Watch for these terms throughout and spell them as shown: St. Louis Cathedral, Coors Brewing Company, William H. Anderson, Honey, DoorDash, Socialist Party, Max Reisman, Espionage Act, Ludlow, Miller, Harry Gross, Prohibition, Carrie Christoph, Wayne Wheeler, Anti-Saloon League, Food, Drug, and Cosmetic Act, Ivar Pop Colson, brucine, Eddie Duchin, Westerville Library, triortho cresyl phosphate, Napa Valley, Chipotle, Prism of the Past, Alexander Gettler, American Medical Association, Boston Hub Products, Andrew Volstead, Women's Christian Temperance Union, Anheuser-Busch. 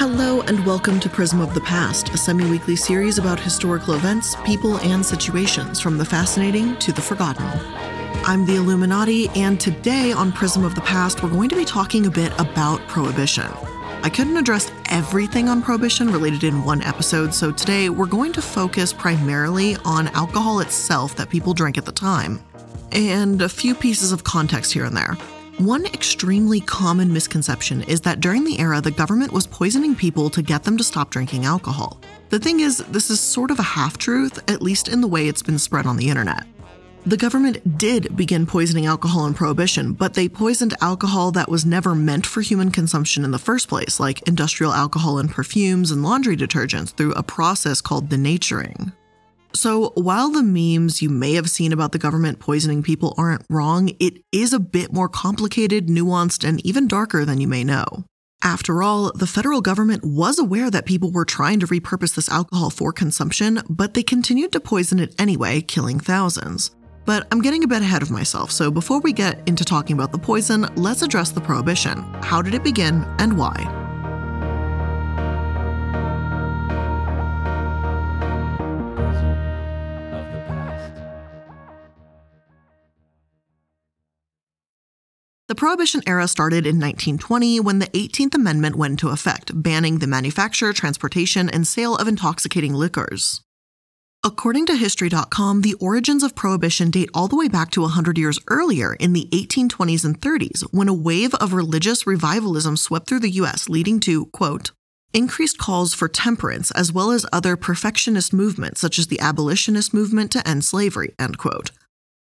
Hello and welcome to Prism of the Past, a semi-weekly series about historical events, people, and situations from the fascinating to the forgotten. I'm the Illuminati, and today on Prism of the Past, we're going to be talking a bit about Prohibition. I couldn't address everything on Prohibition related in one episode, so today we're going to focus primarily on alcohol itself that people drank at the time, and a few pieces of context here and there. One extremely common misconception is that during the era, the government was poisoning people to get them to stop drinking alcohol. The thing is, this is sort of a half-truth, at least in the way it's been spread on the internet. The government did begin poisoning alcohol in Prohibition, but they poisoned alcohol that was never meant for human consumption in the first place, like industrial alcohol and perfumes and laundry detergents, through a process called denaturing. So while the memes you may have seen about the government poisoning people aren't wrong, it is a bit more complicated, nuanced, and even darker than you may know. After all, the federal government was aware that people were trying to repurpose this alcohol for consumption, but they continued to poison it anyway, killing thousands. But I'm getting a bit ahead of myself, so before we get into talking about the poison, let's address the Prohibition. How did it begin and why? The Prohibition era started in 1920 when the 18th Amendment went into effect, banning the manufacture, transportation, and sale of intoxicating liquors. According to History.com, the origins of Prohibition date all the way back to 100 years earlier in the 1820s and 30s, when a wave of religious revivalism swept through the U.S., leading to, quote, increased calls for temperance as well as other perfectionist movements such as the abolitionist movement to end slavery, end quote.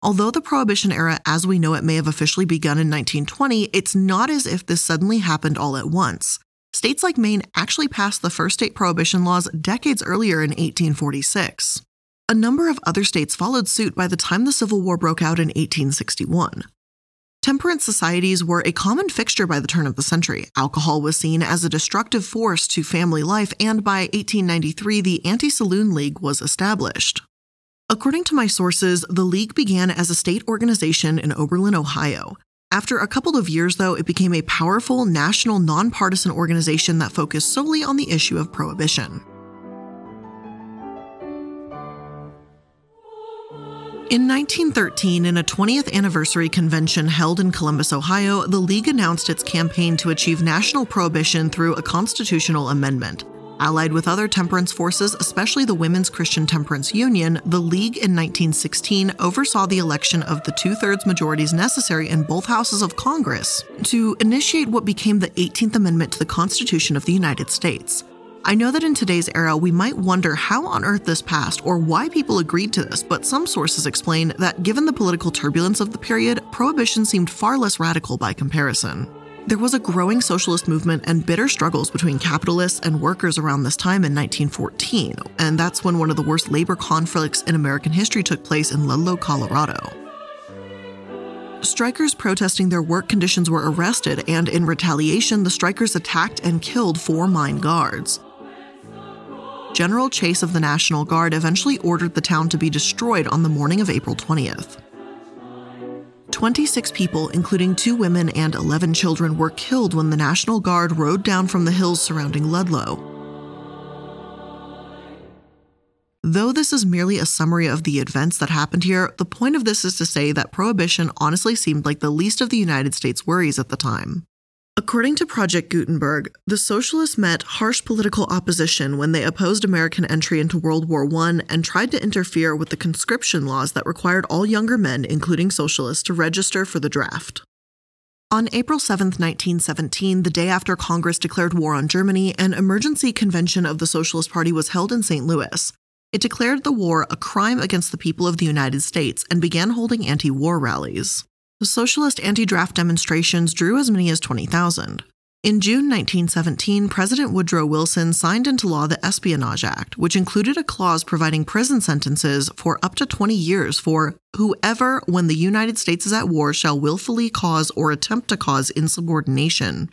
Although the Prohibition era as we know it may have officially begun in 1920, it's not as if this suddenly happened all at once. States like Maine actually passed the first state prohibition laws decades earlier in 1846. A number of other states followed suit by the time the Civil War broke out in 1861. Temperance societies were a common fixture by the turn of the century. Alcohol was seen as a destructive force to family life, and by 1893, the Anti-Saloon League was established. According to my sources, the League began as a state organization in Oberlin, Ohio. After a couple of years, though, it became a powerful national nonpartisan organization that focused solely on the issue of prohibition. In 1913, in a 20th anniversary convention held in Columbus, Ohio, the League announced its campaign to achieve national prohibition through a constitutional amendment. Allied with other temperance forces, especially the Women's Christian Temperance Union, the League in 1916 oversaw the election of the two-thirds majorities necessary in both houses of Congress to initiate what became the 18th Amendment to the Constitution of the United States. I know that in today's era, we might wonder how on earth this passed or why people agreed to this, but some sources explain that given the political turbulence of the period, prohibition seemed far less radical by comparison. There was a growing socialist movement and bitter struggles between capitalists and workers around this time in 1914, and that's when one of the worst labor conflicts in American history took place in Ludlow, Colorado. Strikers protesting their work conditions were arrested, and in retaliation, the strikers attacked and killed four mine guards. General Chase of the National Guard eventually ordered the town to be destroyed on the morning of April 20th. 26 people, including two women and 11 children, were killed when the National Guard rode down from the hills surrounding Ludlow. Though this is merely a summary of the events that happened here, the point of this is to say that Prohibition honestly seemed like the least of the United States' worries at the time. According to Project Gutenberg, the socialists met harsh political opposition when they opposed American entry into World War I and tried to interfere with the conscription laws that required all younger men, including socialists, to register for the draft. On April 7, 1917, the day after Congress declared war on Germany, an emergency convention of the Socialist Party was held in St. Louis. It declared the war a crime against the people of the United States and began holding anti-war rallies. The socialist anti-draft demonstrations drew as many as 20,000. In June 1917, President Woodrow Wilson signed into law the Espionage Act, which included a clause providing prison sentences for up to 20 years for whoever, when the United States is at war, shall willfully cause or attempt to cause insubordination,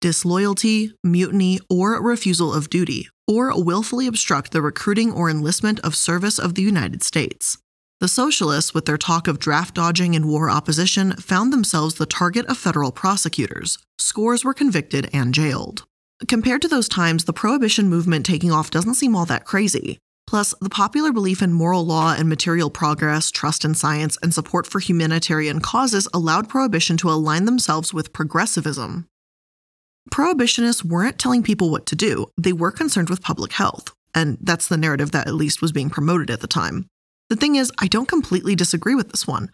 disloyalty, mutiny, or refusal of duty, or willfully obstruct the recruiting or enlistment of service of the United States. The socialists, with their talk of draft dodging and war opposition, found themselves the target of federal prosecutors. Scores were convicted and jailed. Compared to those times, the prohibition movement taking off doesn't seem all that crazy. Plus, the popular belief in moral law and material progress, trust in science, and support for humanitarian causes allowed prohibition to align themselves with progressivism. Prohibitionists weren't telling people what to do. They were concerned with public health, and that's the narrative that at least was being promoted at the time. The thing is, I don't completely disagree with this one.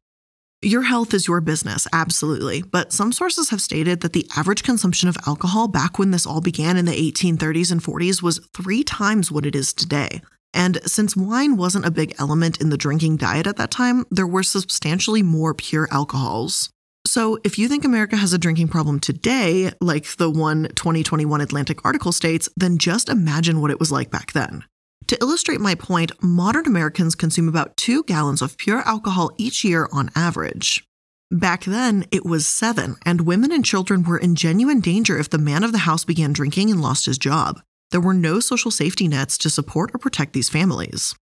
Your health is your business, absolutely, but some sources have stated that the average consumption of alcohol back when this all began in the 1830s and 40s was 3 times what it is today. And since wine wasn't a big element in the drinking diet at that time, there were substantially more pure alcohols. So if you think America has a drinking problem today, like the one 2021 Atlantic article states, then just imagine what it was like back then. To illustrate my point, modern Americans consume about 2 gallons of pure alcohol each year on average. Back then, it was 7, and women and children were in genuine danger if the man of the house began drinking and lost his job. There were no social safety nets to support or protect these families.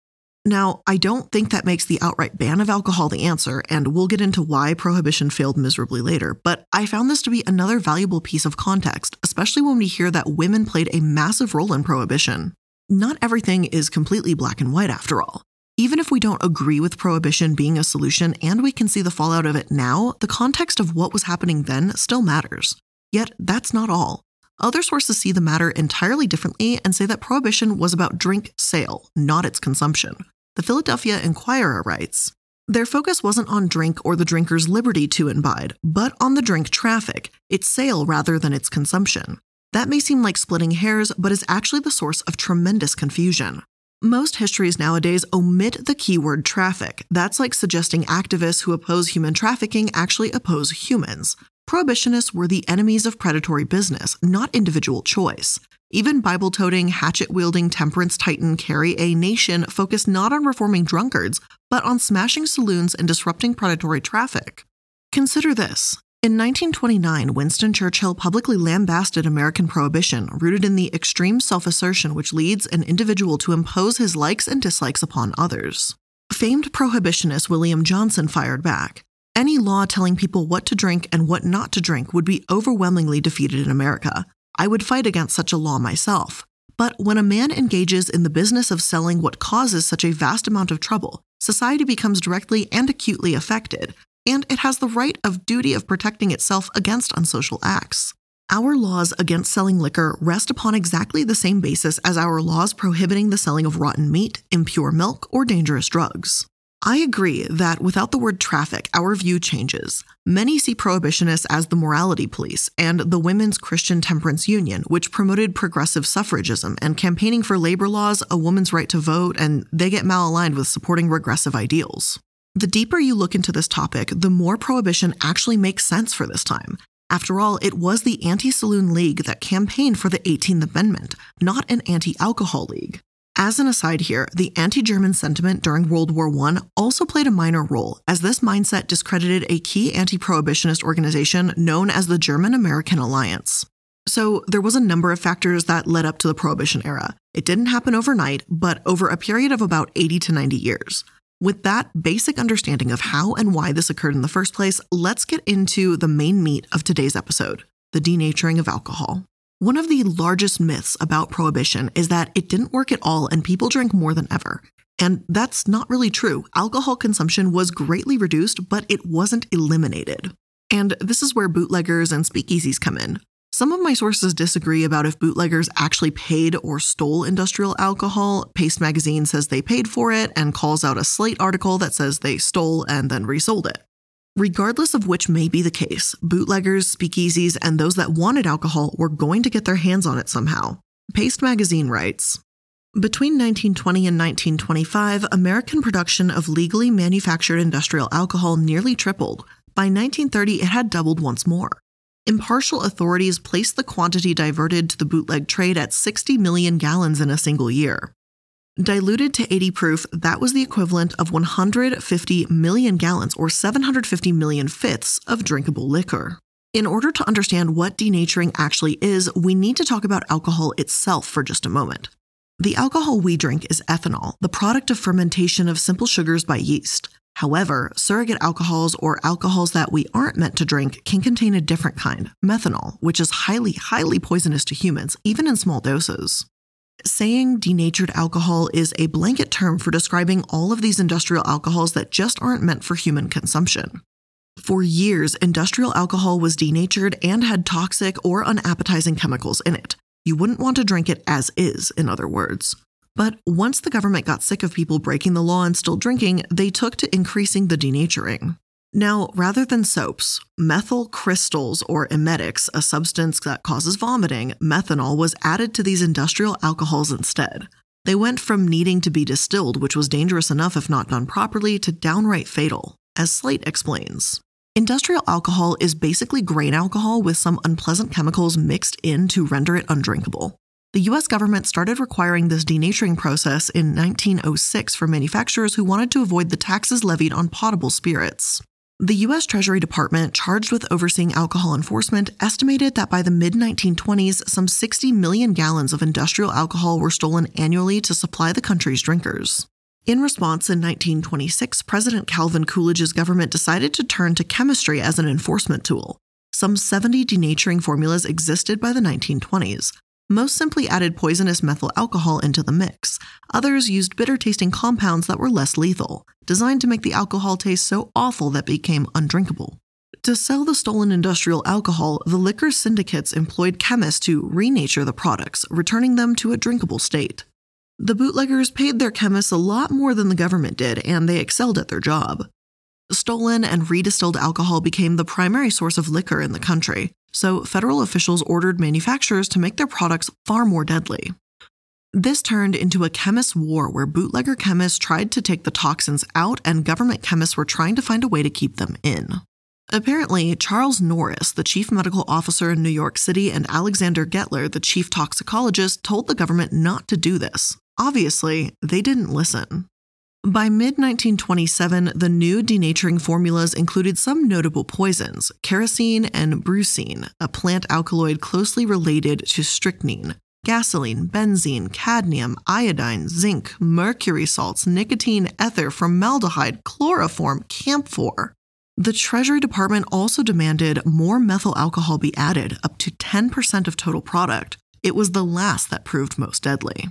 Now, I don't think that makes the outright ban of alcohol the answer, and we'll get into why prohibition failed miserably later, but I found this to be another valuable piece of context, especially when we hear that women played a massive role in prohibition. Not everything is completely black and white after all. Even if we don't agree with prohibition being a solution and we can see the fallout of it now, the context of what was happening then still matters. Yet, that's not all. Other sources see the matter entirely differently and say that prohibition was about drink sale, not its consumption. The Philadelphia Inquirer writes, "Their focus wasn't on drink or the drinker's liberty to imbibe, but on the drink traffic, its sale rather than its consumption. That may seem like splitting hairs, but is actually the source of tremendous confusion. Most histories nowadays omit the keyword traffic. That's like suggesting activists who oppose human trafficking actually oppose humans. Prohibitionists were the enemies of predatory business, not individual choice. Even Bible-toting, hatchet-wielding temperance titan Carrie A. Nation focused not on reforming drunkards, but on smashing saloons and disrupting predatory traffic. Consider this. In 1929, Winston Churchill publicly lambasted American prohibition, rooted in the extreme self-assertion which leads an individual to impose his likes and dislikes upon others. Famed prohibitionist William Johnson fired back. Any law telling people what to drink and what not to drink would be overwhelmingly defeated in America. I would fight against such a law myself. But when a man engages in the business of selling what causes such a vast amount of trouble, society becomes directly and acutely affected, and it has the right of duty of protecting itself against unsocial acts. Our laws against selling liquor rest upon exactly the same basis as our laws prohibiting the selling of rotten meat, impure milk, or dangerous drugs. I agree that without the word traffic, our view changes. Many see prohibitionists as the morality police and the Women's Christian Temperance Union, which promoted progressive suffragism and campaigning for labor laws, a woman's right to vote, and they get malaligned with supporting regressive ideals. The deeper you look into this topic, the more prohibition actually makes sense for this time. After all, it was the Anti-Saloon League that campaigned for the 18th Amendment, not an anti-alcohol league. As an aside here, the anti-German sentiment during World War I also played a minor role, as this mindset discredited a key anti-prohibitionist organization known as the German-American Alliance. So there was a number of factors that led up to the Prohibition era. It didn't happen overnight, but over a period of about 80 to 90 years. With that basic understanding of how and why this occurred in the first place, let's get into the main meat of today's episode, the denaturing of alcohol. One of the largest myths about prohibition is that it didn't work at all and people drank more than ever. And that's not really true. Alcohol consumption was greatly reduced, but it wasn't eliminated. And this is where bootleggers and speakeasies come in. Some of my sources disagree about if bootleggers actually paid or stole industrial alcohol. Paste magazine says they paid for it and calls out a Slate article that says they stole and then resold it. Regardless of which may be the case, bootleggers, speakeasies, and those that wanted alcohol were going to get their hands on it somehow. Paste magazine writes, "Between 1920 and 1925, American production of legally manufactured industrial alcohol nearly tripled. By 1930, it had doubled once more. Impartial authorities placed the quantity diverted to the bootleg trade at 60 million gallons in a single year. Diluted to 80 proof, that was the equivalent of 150 million gallons or 750 million fifths of drinkable liquor. In order to understand what denaturing actually is, we need to talk about alcohol itself for just a moment. The alcohol we drink is ethanol, the product of fermentation of simple sugars by yeast. However, surrogate alcohols or alcohols that we aren't meant to drink can contain a different kind, methanol, which is highly, highly poisonous to humans, even in small doses. Saying denatured alcohol is a blanket term for describing all of these industrial alcohols that just aren't meant for human consumption. For years, industrial alcohol was denatured and had toxic or unappetizing chemicals in it. You wouldn't want to drink it as is, in other words. But once the government got sick of people breaking the law and still drinking, they took to increasing the denaturing. Now, rather than soaps, methyl crystals or emetics, a substance that causes vomiting, methanol was added to these industrial alcohols instead. They went from needing to be distilled, which was dangerous enough if not done properly, to downright fatal, as Slate explains. Industrial alcohol is basically grain alcohol with some unpleasant chemicals mixed in to render it undrinkable. The U.S. government started requiring this denaturing process in 1906 for manufacturers who wanted to avoid the taxes levied on potable spirits. The U.S. Treasury Department, charged with overseeing alcohol enforcement, estimated that by the mid-1920s, some 60 million gallons of industrial alcohol were stolen annually to supply the country's drinkers. In response, in 1926, President Calvin Coolidge's government decided to turn to chemistry as an enforcement tool. Some 70 denaturing formulas existed by the 1920s. Most simply added poisonous methyl alcohol into the mix. Others used bitter-tasting compounds that were less lethal, designed to make the alcohol taste so awful that it became undrinkable. To sell the stolen industrial alcohol, the liquor syndicates employed chemists to renature the products, returning them to a drinkable state. The bootleggers paid their chemists a lot more than the government did, and they excelled at their job. Stolen and redistilled alcohol became the primary source of liquor in the country, so federal officials ordered manufacturers to make their products far more deadly. This turned into a chemist war where bootlegger chemists tried to take the toxins out and government chemists were trying to find a way to keep them in. Apparently, Charles Norris, the chief medical officer in New York City, and Alexander Gettler, the chief toxicologist, told the government not to do this. Obviously, they didn't listen. By mid-1927, the new denaturing formulas included some notable poisons, kerosene and brucine, a plant alkaloid closely related to strychnine, gasoline, benzene, cadmium, iodine, zinc, mercury salts, nicotine, ether, formaldehyde, chloroform, camphor. The Treasury Department also demanded more methyl alcohol be added, up to 10% of total product. It was the last that proved most deadly.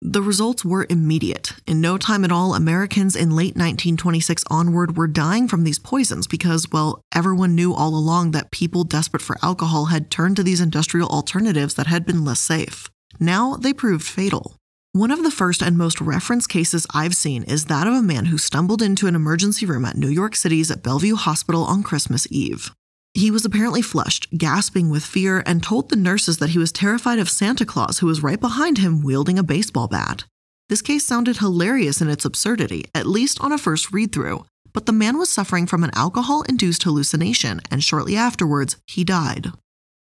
The results were immediate. In no time at all, Americans in late 1926 onward were dying from these poisons because, well, everyone knew all along that people desperate for alcohol had turned to these industrial alternatives that had been less safe. Now they proved fatal. One of the first and most referenced cases I've seen is that of a man who stumbled into an emergency room at New York City's Bellevue Hospital on Christmas Eve. He was apparently flushed, gasping with fear, and told the nurses that he was terrified of Santa Claus, who was right behind him wielding a baseball bat. This case sounded hilarious in its absurdity, at least on a first read-through, but the man was suffering from an alcohol-induced hallucination, and shortly afterwards, he died.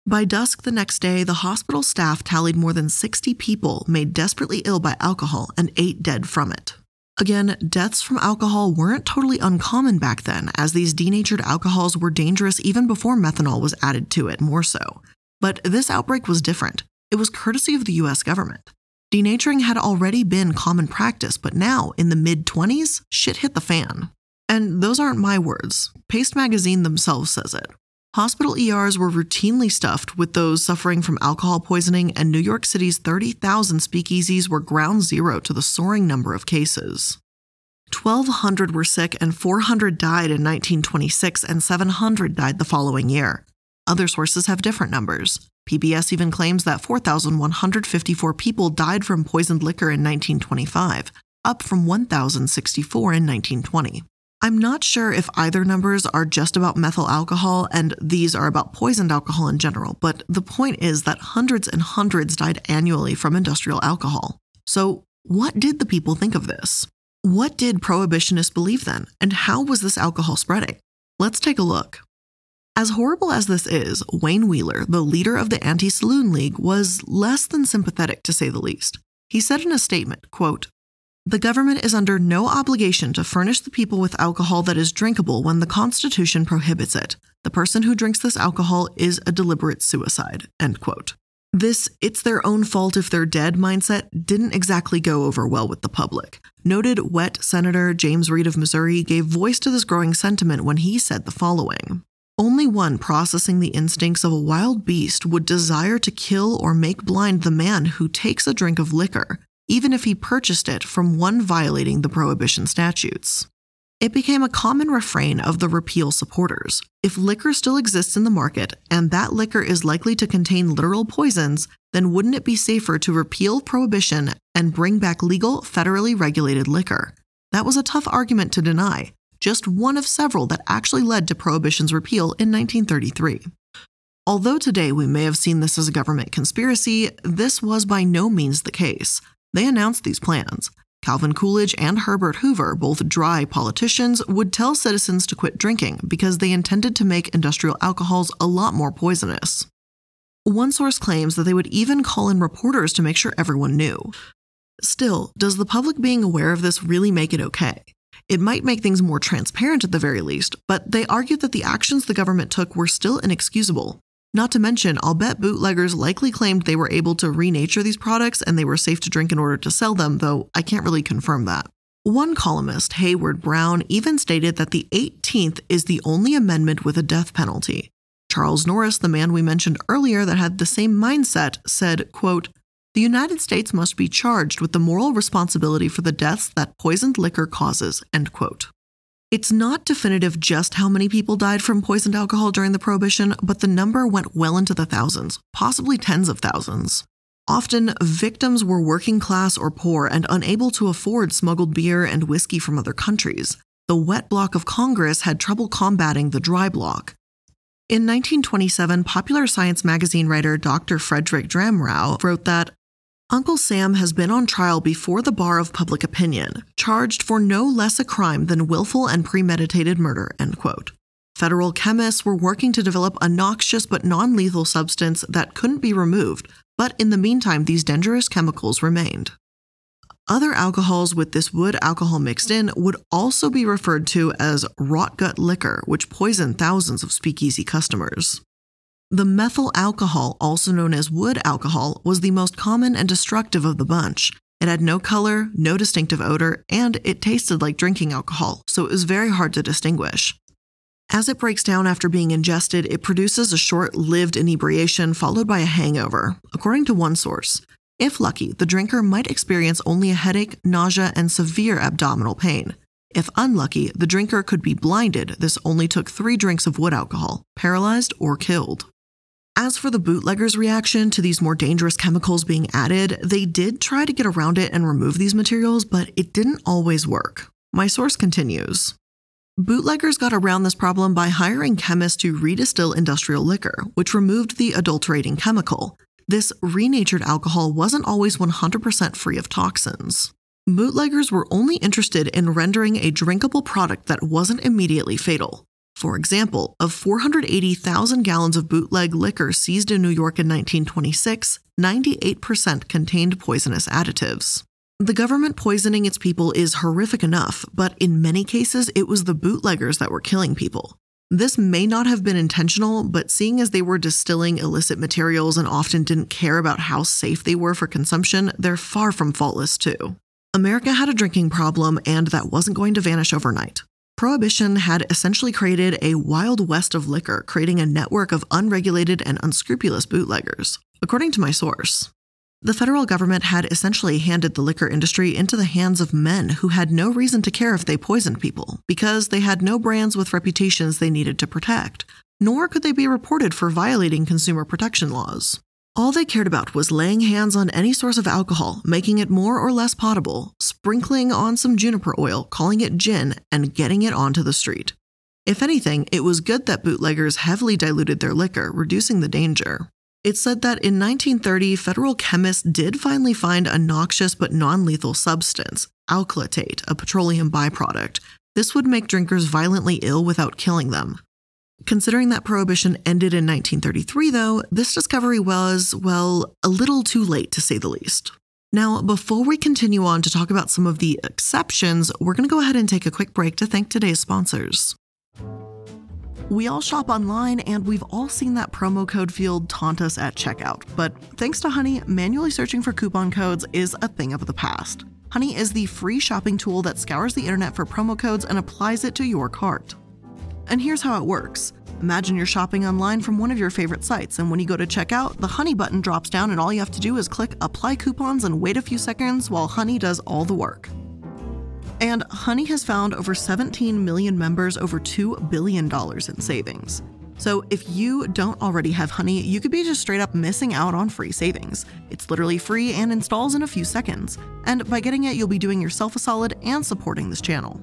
By dusk the next day, the hospital staff tallied more than 60 people made desperately ill by alcohol and 8 dead from it. Again, deaths from alcohol weren't totally uncommon back then, as these denatured alcohols were dangerous even before methanol was added to it, more so. But this outbreak was different. It was courtesy of the U.S. government. Denaturing had already been common practice, but now, in the mid-20s, shit hit the fan. And those aren't my words. Paste magazine themselves says it. Hospital ERs were routinely stuffed with those suffering from alcohol poisoning, and New York City's 30,000 speakeasies were ground zero to the soaring number of cases. 1,200 were sick and 400 died in 1926, and 700 died the following year. Other sources have different numbers. PBS even claims that 4,154 people died from poisoned liquor in 1925, up from 1,064 in 1920. I'm not sure if either numbers are just about methyl alcohol and these are about poisoned alcohol in general, but the point is that hundreds and hundreds died annually from industrial alcohol. So what did the people think of this? What did prohibitionists believe then? And how was this alcohol spreading? Let's take a look. As horrible as this is, Wayne Wheeler, the leader of the Anti-Saloon League, was less than sympathetic, to say the least. He said in a statement, quote, "The government is under no obligation to furnish the people with alcohol that is drinkable when the Constitution prohibits it. The person who drinks this alcohol is a deliberate suicide." End quote. This it's their own fault if they're dead mindset didn't exactly go over well with the public. Noted wet Senator James Reed of Missouri gave voice to this growing sentiment when he said the following. Only one processing the instincts of a wild beast would desire to kill or make blind the man who takes a drink of liquor, even if he purchased it from one violating the prohibition statutes. It became a common refrain of the repeal supporters. If liquor still exists in the market, and that liquor is likely to contain literal poisons, then wouldn't it be safer to repeal prohibition and bring back legal, federally regulated liquor? That was a tough argument to deny, just one of several that actually led to prohibition's repeal in 1933. Although today we may have seen this as a government conspiracy, this was by no means the case. They announced these plans. Calvin Coolidge and Herbert Hoover, both dry politicians, would tell citizens to quit drinking because they intended to make industrial alcohols a lot more poisonous. One source claims that they would even call in reporters to make sure everyone knew. Still, does the public being aware of this really make it okay? It might make things more transparent at the very least, but they argued that the actions the government took were still inexcusable. Not to mention, I'll bet bootleggers likely claimed they were able to renature these products and they were safe to drink in order to sell them, though I can't really confirm that. One columnist, Hayward Brown, even stated that the 18th is the only amendment with a death penalty. Charles Norris, the man we mentioned earlier that had the same mindset, said, quote, "The United States must be charged with the moral responsibility for the deaths that poisoned liquor causes," end quote. It's not definitive just how many people died from poisoned alcohol during the Prohibition, but the number went well into the thousands, possibly tens of thousands. Often, victims were working class or poor and unable to afford smuggled beer and whiskey from other countries. The wet bloc of Congress had trouble combating the dry bloc. In 1927, Popular Science magazine writer Dr. Frederick Dramrau wrote that, "Uncle Sam has been on trial before the bar of public opinion, charged for no less a crime than willful and premeditated murder," end quote. Federal chemists were working to develop a noxious but non-lethal substance that couldn't be removed, but in the meantime, these dangerous chemicals remained. Other alcohols with this wood alcohol mixed in would also be referred to as rotgut liquor, which poisoned thousands of speakeasy customers. The methyl alcohol, also known as wood alcohol, was the most common and destructive of the bunch. It had no color, no distinctive odor, and it tasted like drinking alcohol, so it was very hard to distinguish. As it breaks down after being ingested, it produces a short-lived inebriation followed by a hangover, according to one source. If lucky, the drinker might experience only a headache, nausea, and severe abdominal pain. If unlucky, the drinker could be blinded. This only took 3 drinks of wood alcohol, paralyzed, or killed. As for the bootleggers' reaction to these more dangerous chemicals being added, they did try to get around it and remove these materials, but it didn't always work. My source continues. Bootleggers got around this problem by hiring chemists to redistill industrial liquor, which removed the adulterating chemical. This renatured alcohol wasn't always 100% free of toxins. Bootleggers were only interested in rendering a drinkable product that wasn't immediately fatal. For example, of 480,000 gallons of bootleg liquor seized in New York in 1926, 98% contained poisonous additives. The government poisoning its people is horrific enough, but in many cases, it was the bootleggers that were killing people. This may not have been intentional, but seeing as they were distilling illicit materials and often didn't care about how safe they were for consumption, they're far from faultless too. America had a drinking problem, and that wasn't going to vanish overnight. Prohibition had essentially created a wild west of liquor, creating a network of unregulated and unscrupulous bootleggers, according to my source. The federal government had essentially handed the liquor industry into the hands of men who had no reason to care if they poisoned people, because they had no brands with reputations they needed to protect, nor could they be reported for violating consumer protection laws. All they cared about was laying hands on any source of alcohol, making it more or less potable, sprinkling on some juniper oil, calling it gin, and getting it onto the street. If anything, it was good that bootleggers heavily diluted their liquor, reducing the danger. It's said that in 1930, federal chemists did finally find a noxious but non-lethal substance, alkylatate, a petroleum byproduct. This would make drinkers violently ill without killing them. Considering that Prohibition ended in 1933, though, this discovery was, well, a little too late to say the least. Now, before we continue on to talk about some of the exceptions, we're going to go ahead and take a quick break to thank today's sponsors. We all shop online, and we've all seen that promo code field taunt us at checkout. But thanks to Honey, manually searching for coupon codes is a thing of the past. Honey is the free shopping tool that scours the internet for promo codes and applies it to your cart. And here's how it works. Imagine you're shopping online from one of your favorite sites, and when you go to checkout, the Honey button drops down, and all you have to do is click Apply Coupons and wait a few seconds while Honey does all the work. And Honey has found over 17 million members, over $2 billion in savings. So if you don't already have Honey, you could be just straight up missing out on free savings. It's literally free and installs in a few seconds. And by getting it, you'll be doing yourself a solid and supporting this channel.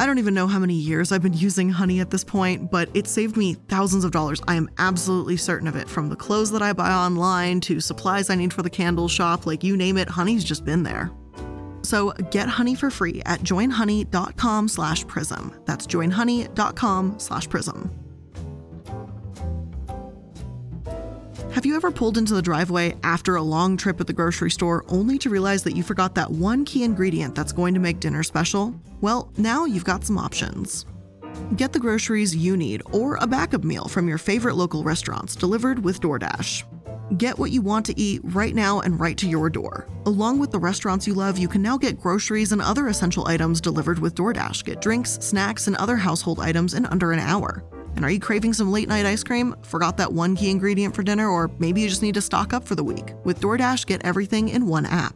I don't even know how many years I've been using Honey at this point, but it saved me thousands of dollars. I am absolutely certain of it. From the clothes that I buy online to supplies I need for the candle shop, like you name it, Honey's just been there. So get Honey for free at joinhoney.com/prism. That's joinhoney.com/prism. Have you ever pulled into the driveway after a long trip at the grocery store only to realize that you forgot that one key ingredient that's going to make dinner special? Well, now you've got some options. Get the groceries you need or a backup meal from your favorite local restaurants delivered with DoorDash. Get what you want to eat right now and right to your door. Along with the restaurants you love, you can now get groceries and other essential items delivered with DoorDash. Get drinks, snacks, and other household items in under an hour. And are you craving some late night ice cream? Forgot that one key ingredient for dinner, or maybe you just need to stock up for the week? With DoorDash, get everything in one app.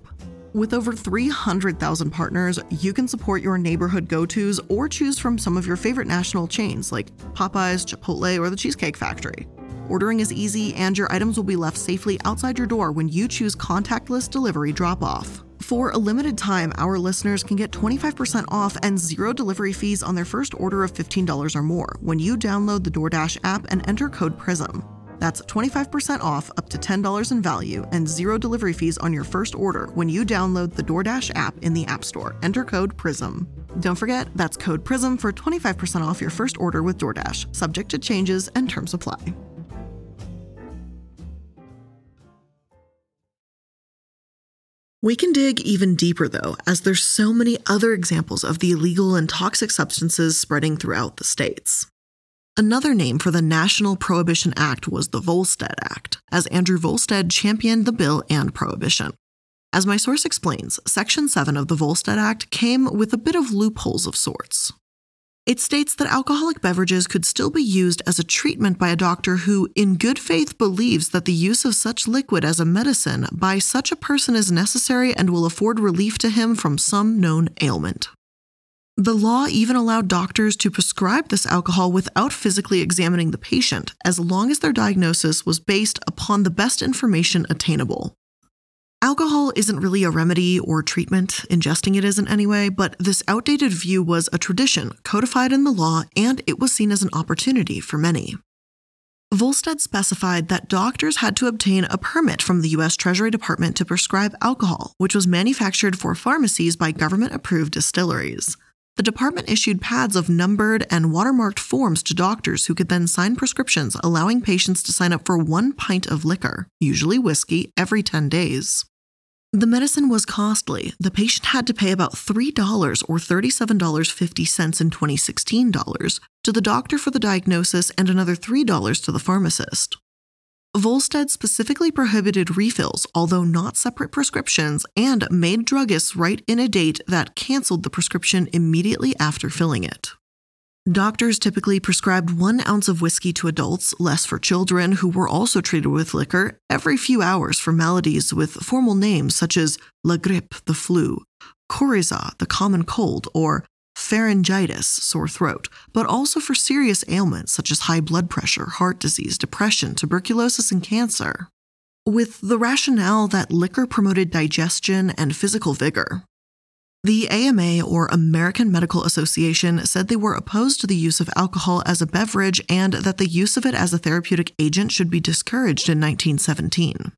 With over 300,000 partners, you can support your neighborhood go-tos or choose from some of your favorite national chains like Popeyes, Chipotle, or the Cheesecake Factory. Ordering is easy, and your items will be left safely outside your door when you choose contactless delivery drop-off. For a limited time, our listeners can get 25% off and zero delivery fees on their first order of $15 or more when you download the DoorDash app and enter code PRISM. That's 25% off up to $10 in value and zero delivery fees on your first order when you download the DoorDash app in the App Store. Enter code PRISM. Don't forget, that's code PRISM for 25% off your first order with DoorDash, subject to changes and terms apply. We can dig even deeper, though, as there's so many other examples of the illegal and toxic substances spreading throughout the states. Another name for the National Prohibition Act was the Volstead Act, as Andrew Volstead championed the bill and prohibition. As my source explains, Section 7 of the Volstead Act came with a bit of loopholes of sorts. It states that alcoholic beverages could still be used as a treatment by a doctor who, in good faith, believes that the use of such liquid as a medicine by such a person is necessary and will afford relief to him from some known ailment. The law even allowed doctors to prescribe this alcohol without physically examining the patient, as long as their diagnosis was based upon the best information attainable. Alcohol isn't really a remedy or treatment, ingesting it isn't anyway, but this outdated view was a tradition codified in the law, and it was seen as an opportunity for many. Volstead specified that doctors had to obtain a permit from the U.S. Treasury Department to prescribe alcohol, which was manufactured for pharmacies by government-approved distilleries. The department issued pads of numbered and watermarked forms to doctors who could then sign prescriptions, allowing patients to sign up for 1 pint of liquor, usually whiskey, every 10 days. The medicine was costly. The patient had to pay about $3 or $37.50 in 2016 dollars to the doctor for the diagnosis and another $3 to the pharmacist. Volstead specifically prohibited refills, although not separate prescriptions, and made druggists write in a date that canceled the prescription immediately after filling it. Doctors typically prescribed 1 ounce of whiskey to adults, less for children who were also treated with liquor, every few hours for maladies with formal names such as la grippe, the flu, coryza, the common cold, or pharyngitis, sore throat, but also for serious ailments such as high blood pressure, heart disease, depression, tuberculosis, and cancer, with the rationale that liquor promoted digestion and physical vigor. The AMA, or American Medical Association, said they were opposed to the use of alcohol as a beverage and that the use of it as a therapeutic agent should be discouraged in 1917.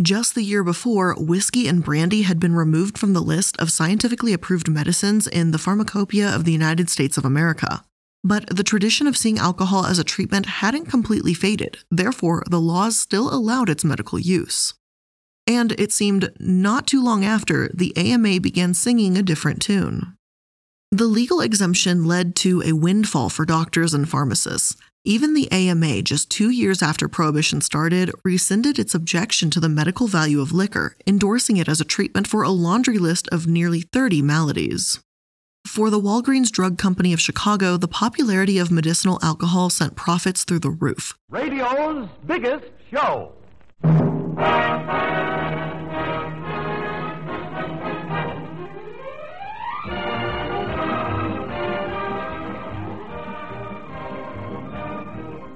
Just the year before, whiskey and brandy had been removed from the list of scientifically approved medicines in the Pharmacopoeia of the United States of America. But the tradition of seeing alcohol as a treatment hadn't completely faded, therefore the laws still allowed its medical use. And it seemed not too long after, the AMA began singing a different tune. The legal exemption led to a windfall for doctors and pharmacists. Even the AMA, just 2 years after Prohibition started, rescinded its objection to the medical value of liquor, endorsing it as a treatment for a laundry list of nearly 30 maladies. For the Walgreens Drug Company of Chicago, the popularity of medicinal alcohol sent profits through the roof. Radio's biggest show.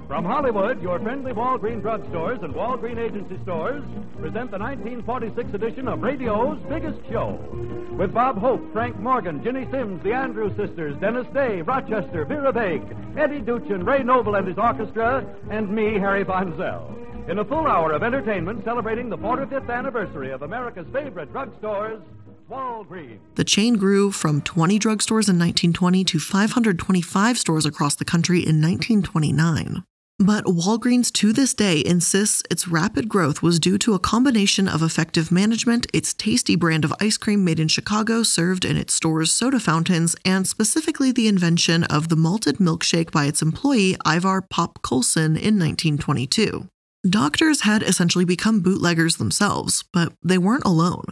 From Hollywood, your friendly Walgreens drug stores and Walgreens agency stores present the 1946 edition of Radio's Biggest Show. With Bob Hope, Frank Morgan, Ginny Sims, the Andrews Sisters, Dennis Day, Rochester, Vera Vague, Eddie Duchin, Ray Noble and his orchestra, and me, Harry Bonzell. In a full hour of entertainment celebrating the 45th anniversary of America's favorite drug stores, Walgreens. The chain grew from 20 drugstores in 1920 to 525 stores across the country in 1929. But Walgreens to this day insists its rapid growth was due to a combination of effective management, its tasty brand of ice cream made in Chicago, served in its store's soda fountains, and specifically the invention of the malted milkshake by its employee Ivar Pop Colson in 1922. Doctors had essentially become bootleggers themselves, but they weren't alone.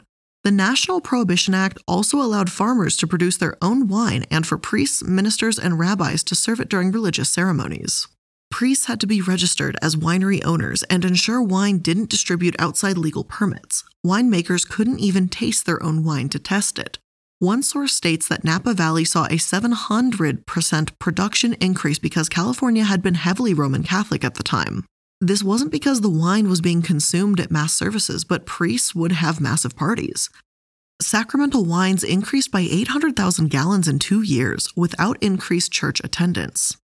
The National Prohibition Act also allowed farmers to produce their own wine and for priests, ministers, and rabbis to serve it during religious ceremonies. Priests had to be registered as winery owners and ensure wine didn't distribute outside legal permits. Winemakers couldn't even taste their own wine to test it. One source states that Napa Valley saw a 700% production increase because California had been heavily Roman Catholic at the time. This wasn't because the wine was being consumed at mass services, but priests would have massive parties. Sacramental wines increased by 800,000 gallons in 2 years without increased church attendance.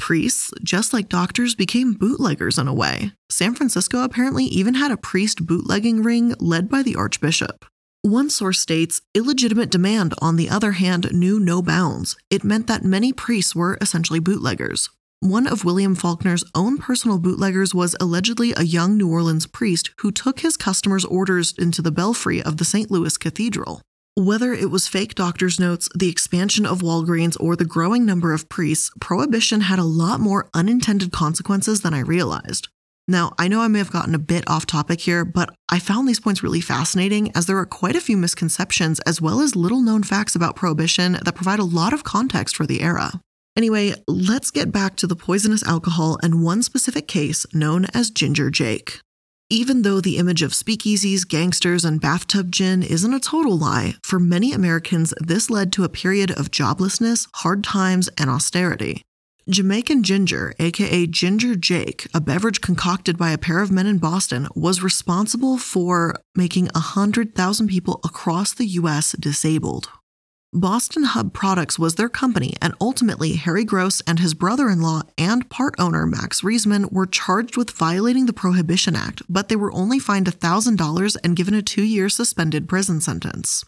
Priests, just like doctors, became bootleggers in a way. San Francisco apparently even had a priest bootlegging ring led by the archbishop. One source states, illegitimate demand, on the other hand, knew no bounds. It meant that many priests were essentially bootleggers. One of William Faulkner's own personal bootleggers was allegedly a young New Orleans priest who took his customers' orders into the belfry of the St. Louis Cathedral. Whether it was fake doctor's notes, the expansion of Walgreens, or the growing number of priests, Prohibition had a lot more unintended consequences than I realized. Now, I know I may have gotten a bit off topic here, but I found these points really fascinating as there are quite a few misconceptions as well as little-known facts about Prohibition that provide a lot of context for the era. Anyway, let's get back to the poisonous alcohol and one specific case known as Ginger Jake. Even though the image of speakeasies, gangsters, and bathtub gin isn't a total lie, for many Americans this led to a period of joblessness, hard times, and austerity. Jamaican Ginger, aka Ginger Jake, a beverage concocted by a pair of men in Boston, was responsible for making 100,000 people across the U.S. disabled. Boston Hub Products was their company, and ultimately Harry Gross and his brother-in-law and part owner Max Reisman were charged with violating the Prohibition Act, but they were only fined $1,000 and given a 2-year suspended prison sentence.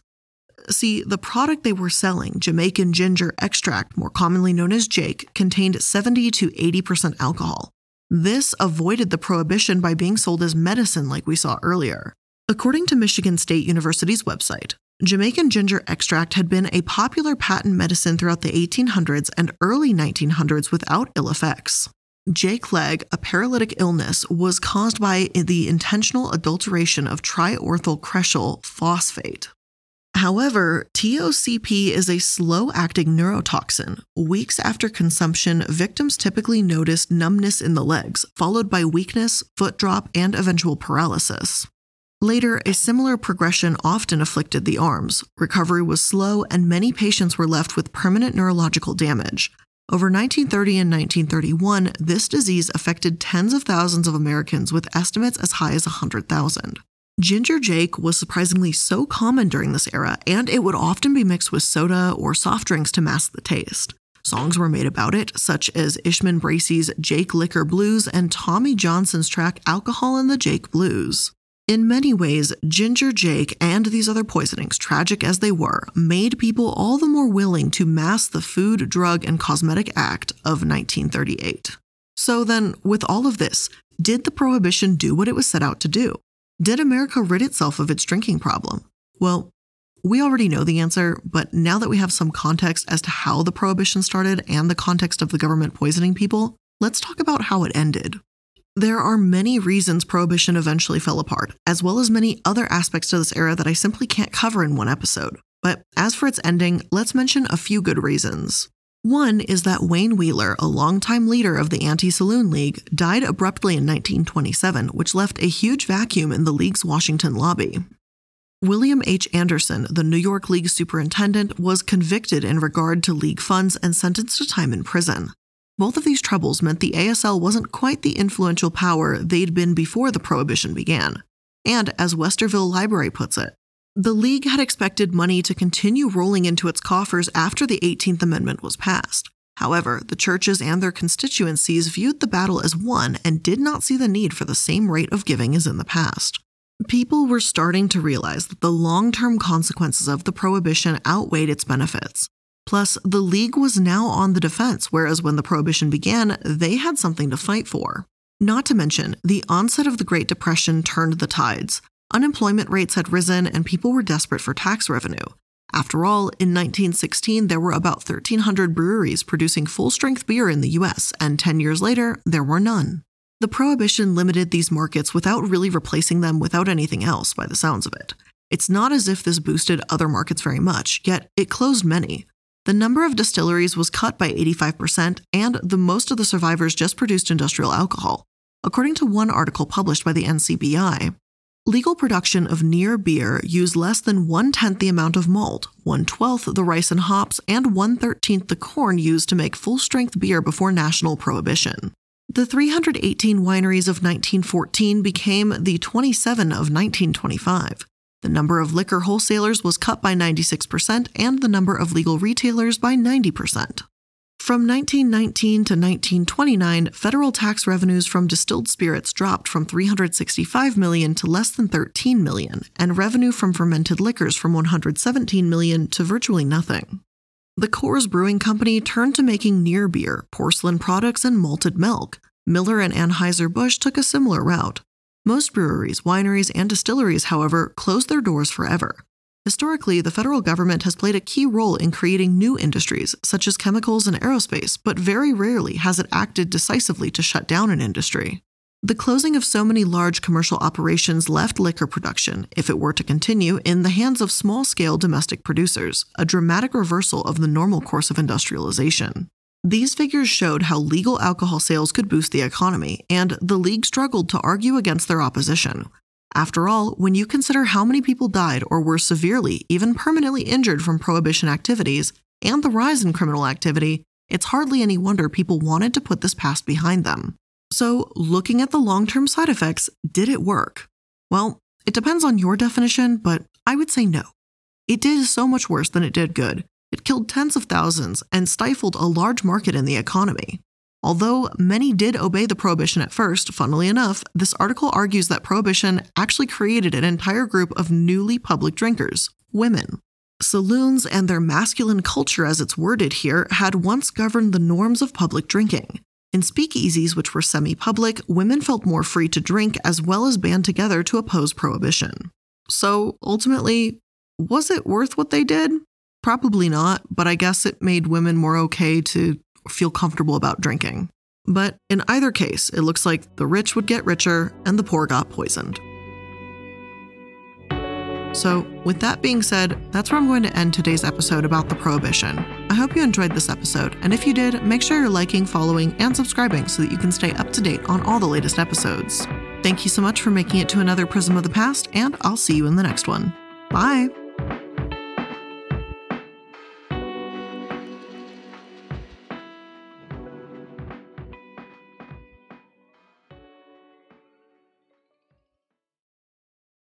See, the product they were selling, Jamaican ginger extract, more commonly known as Jake, contained 70 to 80% alcohol. This avoided the prohibition by being sold as medicine like we saw earlier. According to Michigan State University's website, Jamaican ginger extract had been a popular patent medicine throughout the 1800s and early 1900s without ill effects. Jake leg, a paralytic illness, was caused by the intentional adulteration of triortho cresyl phosphate. However, TOCP is a slow-acting neurotoxin. Weeks after consumption, victims typically noticed numbness in the legs, followed by weakness, foot drop, and eventual paralysis. Later, a similar progression often afflicted the arms. Recovery was slow, and many patients were left with permanent neurological damage. Over 1930 and 1931, this disease affected tens of thousands of Americans, with estimates as high as 100,000. Ginger Jake was surprisingly so common during this era, and it would often be mixed with soda or soft drinks to mask the taste. Songs were made about it, such as Ishman Bracey's Jake Liquor Blues and Tommy Johnson's track Alcohol and the Jake Blues. In many ways, Ginger Jake and these other poisonings, tragic as they were, made people all the more willing to mask the Food, Drug, and Cosmetic Act of 1938. So then, with all of this, did the Prohibition do what it was set out to do? Did America rid itself of its drinking problem? Well, we already know the answer, but now that we have some context as to how the Prohibition started and the context of the government poisoning people, let's talk about how it ended. There are many reasons Prohibition eventually fell apart, as well as many other aspects to this era that I simply can't cover in one episode. But as for its ending, let's mention a few good reasons. One is that Wayne Wheeler, a longtime leader of the Anti-Saloon League, died abruptly in 1927, which left a huge vacuum in the League's Washington lobby. William H. Anderson, the New York League superintendent, was convicted in regard to League funds and sentenced to time in prison. Both of these troubles meant the ASL wasn't quite the influential power they'd been before the Prohibition began. And, as Westerville Library puts it, the League had expected money to continue rolling into its coffers after the 18th Amendment was passed. However, the churches and their constituencies viewed the battle as won and did not see the need for the same rate of giving as in the past. People were starting to realize that the long-term consequences of the Prohibition outweighed its benefits. Plus, the League was now on the defense, whereas when the Prohibition began, they had something to fight for. Not to mention, the onset of the Great Depression turned the tides. Unemployment rates had risen and people were desperate for tax revenue. After all, in 1916, there were about 1,300 breweries producing full-strength beer in the U.S., and 10 years later, there were none. The Prohibition limited these markets without really replacing them without anything else, by the sounds of it. It's not as if this boosted other markets very much, yet it closed many. The number of distilleries was cut by 85%, and the most of the survivors just produced industrial alcohol, according to one article published by the NCBI. Legal production of near beer used less than 1/10 the amount of malt, 1/12 the rice and hops, and 1/13 the corn used to make full-strength beer before national prohibition. The 318 wineries of 1914 became the 27 of 1925. The number of liquor wholesalers was cut by 96% and the number of legal retailers by 90%. From 1919 to 1929, federal tax revenues from distilled spirits dropped from $365 million to less than $13 million, and revenue from fermented liquors from $117 million to virtually nothing. The Coors Brewing Company turned to making near beer, porcelain products, and malted milk. Miller and Anheuser-Busch took a similar route. Most breweries, wineries, and distilleries, however, closed their doors forever. Historically, the federal government has played a key role in creating new industries, such as chemicals and aerospace, but very rarely has it acted decisively to shut down an industry. The closing of so many large commercial operations left liquor production, if it were to continue, in the hands of small-scale domestic producers, a dramatic reversal of the normal course of industrialization. These figures showed how legal alcohol sales could boost the economy, and the League struggled to argue against their opposition. After all, when you consider how many people died or were severely, even permanently injured from prohibition activities, and the rise in criminal activity, it's hardly any wonder people wanted to put this past behind them. So, looking at the long-term side effects, did it work? Well, it depends on your definition, but I would say no. It did so much worse than it did good. It killed tens of thousands and stifled a large market in the economy. Although many did obey the prohibition at first, funnily enough, this article argues that prohibition actually created an entire group of newly public drinkers, women. Saloons and their masculine culture, as it's worded here, had once governed the norms of public drinking. In speakeasies, which were semi-public, women felt more free to drink as well as band together to oppose prohibition. So, ultimately, was it worth what they did? Probably not, but I guess it made women more okay to feel comfortable about drinking. But in either case, it looks like the rich would get richer and the poor got poisoned. So, with that being said, that's where I'm going to end today's episode about the Prohibition. I hope you enjoyed this episode, and if you did, make sure you're liking, following, and subscribing so that you can stay up to date on all the latest episodes. Thank you so much for making it to another Prism of the Past, and I'll see you in the next one. Bye!